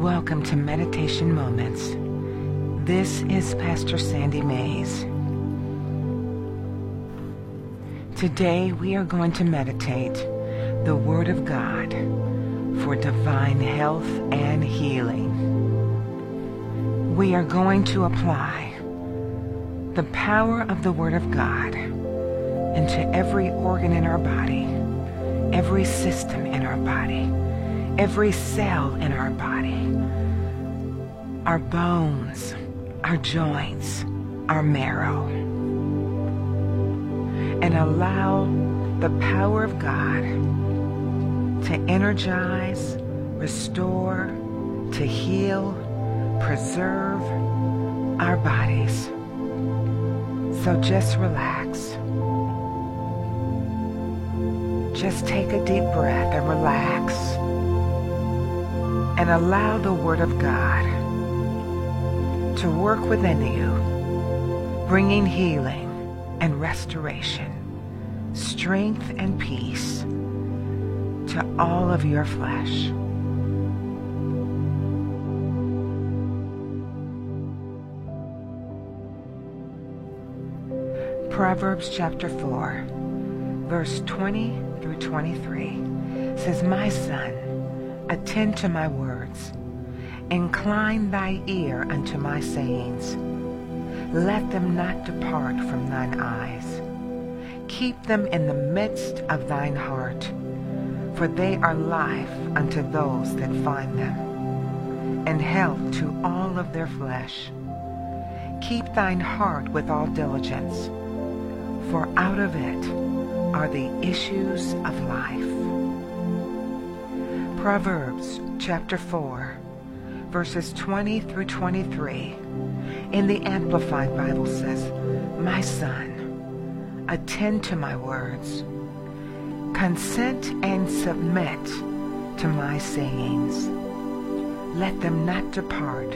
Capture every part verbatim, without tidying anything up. Welcome to Meditation Moments. This is Pastor Sandy Mays. Today we are going to meditate the Word of God for divine health and healing. We are going to apply the power of the Word of God into every organ in our body, every system in our body, every cell in our body, our bones, our joints, our marrow, and allow the power of God to energize, restore, to heal, preserve our bodies. So just relax. Just take a deep breath and relax and allow the Word of God to work within you, bringing healing and restoration, strength and peace to all of your flesh. Proverbs chapter four, verse twenty through twenty-three says, "My son, attend to my words. Incline thy ear unto my sayings. Let them not depart from thine eyes. Keep them in the midst of thine heart, for they are life unto those that find them, and health to all of their flesh. Keep thine heart with all diligence, for out of it are the issues of life." Proverbs chapter four, verses twenty through twenty-three in the Amplified Bible says, "My son, attend to my words. Consent and submit to my sayings. Let them not depart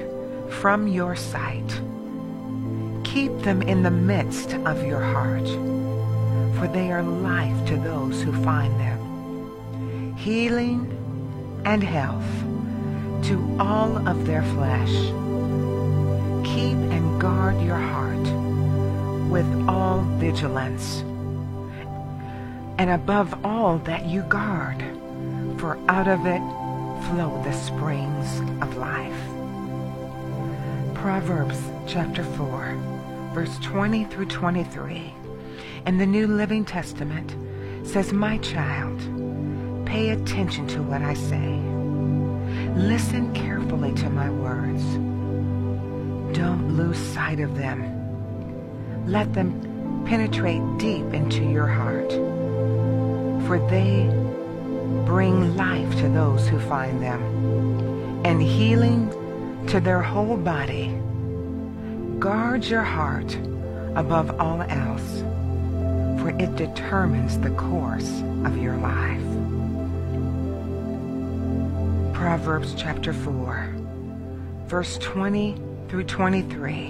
from your sight. Keep them in the midst of your heart, for they are life to those who find them, healing and health to all of their flesh. Keep and guard your heart with all vigilance, and above all that you guard, for out of it flow the springs of life." Proverbs chapter four, verse twenty through twenty-three. And the New Living Testament says, "My child, pay attention to what I say. Listen carefully to my words. Don't lose sight of them. Let them penetrate deep into your heart, for they bring life to those who find them, and healing to their whole body. Guard your heart above all else, for it determines the course of your life." Proverbs chapter four, verse twenty through twenty-three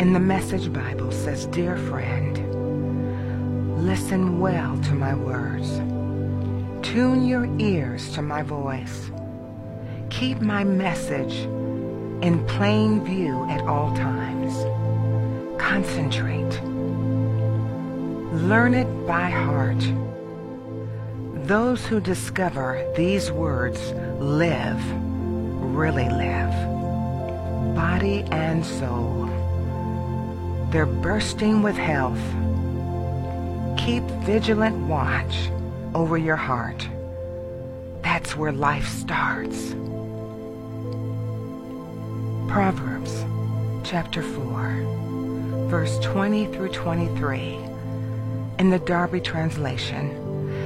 in the Message Bible says, "Dear friend, listen well to my words. Tune your ears to my voice. Keep my message in plain view at all times. Concentrate. Learn it by heart. Those who discover these words live, really live, body and soul. They're bursting with health. Keep vigilant watch over your heart. That's where life starts." Proverbs chapter four, verse twenty through twenty-three in the Darby translation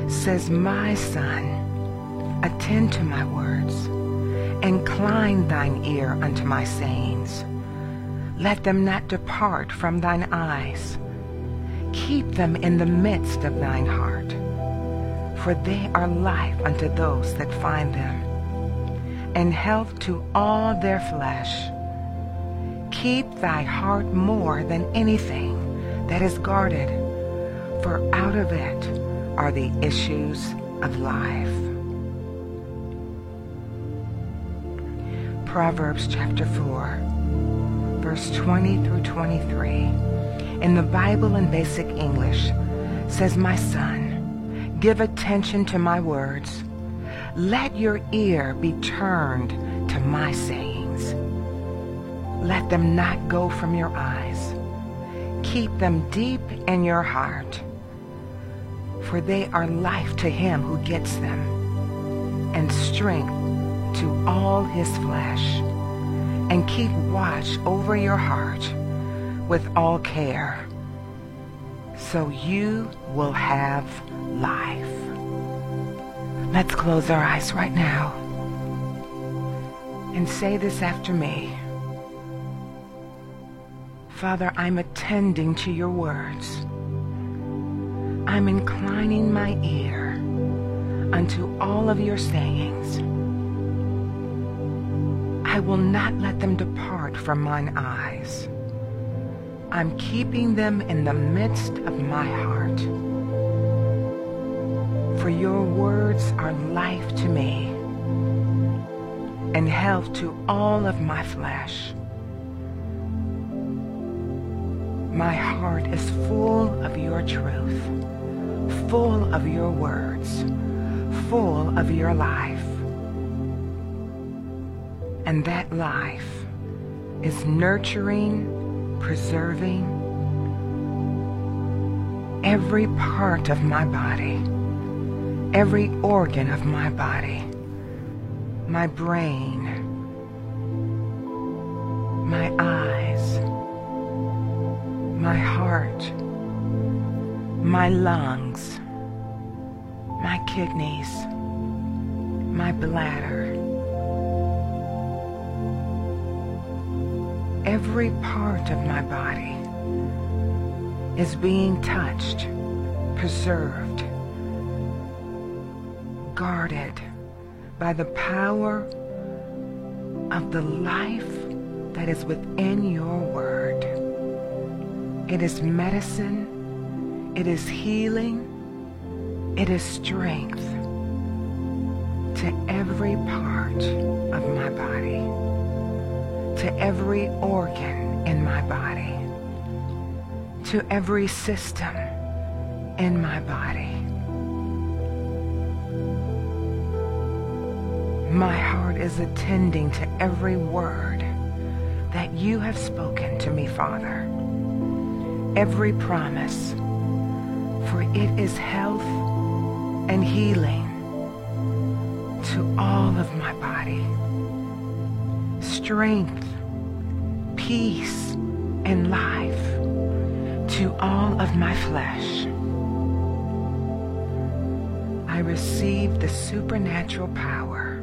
says, "My son, attend to my words. Incline thine ear unto my sayings. Let them not depart from thine eyes. Keep them in the midst of thine heart, for they are life unto those that find them, and health to all their flesh. Keep thy heart more than anything that is guarded, for out of it are the issues of life." Proverbs chapter four, verse twenty through twenty-three, in the Bible in basic English, says, "My son, give attention to my words. Let your ear be turned to my sayings. Let them not go from your eyes. Keep them deep in your heart, for they are life to him who gets them, and strength to all his flesh. And keep watch over your heart with all care, so you will have life." Let's close our eyes right now and say this after me. Father, I'm attending to your words. I'm inclining my ear unto all of your sayings. I will not let them depart from mine eyes. I'm keeping them in the midst of my heart. For your words are life to me and health to all of my flesh. My heart is full of your truth, full of your words, full of your life. And that life is nurturing, preserving every part of my body, every organ of my body, my brain, my eyes, my heart, my lungs, my kidneys, my bladder. Every part of my body is being touched, preserved, guarded by the power of the life that is within your word. It is medicine, it is healing, it is strength to every part of my body, to every organ in my body, to every system in my body. My heart is attending to every word that you have spoken to me, Father, every promise, for it is health and healing to all of my body, strength, peace, and life to all of my flesh. I receive the supernatural power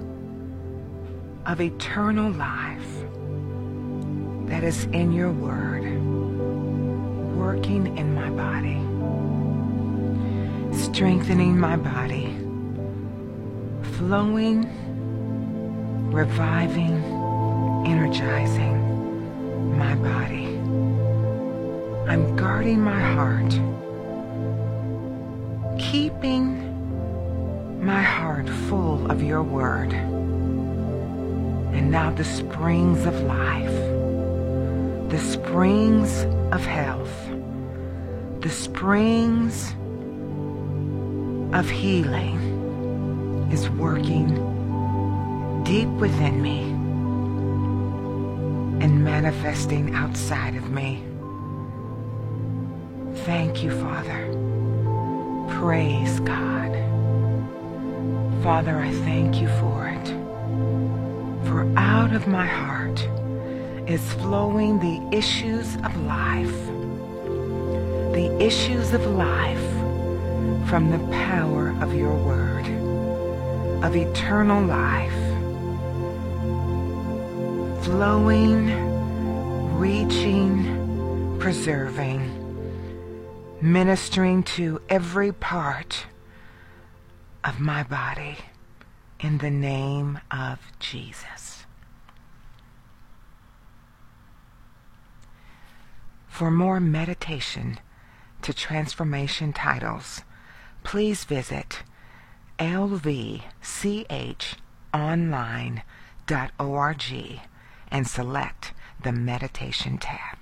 of eternal life that is in your word, working in my body, strengthening my body, flowing, reviving, energizing my body. I'm guarding my heart, keeping my heart full of your word. And now the springs of life, the springs of health, the springs of healing is working deep within me and manifesting outside of me. Thank you, Father. Praise God. Father, I thank you for it. For out of my heart is flowing the issues of life, the issues of life from the power of your word, of eternal life, flowing, reaching, preserving, ministering to every part of my body in the name of Jesus. For more meditation to transformation titles, please visit L V C H online dot org. lv chonline dot org and select the meditation tab.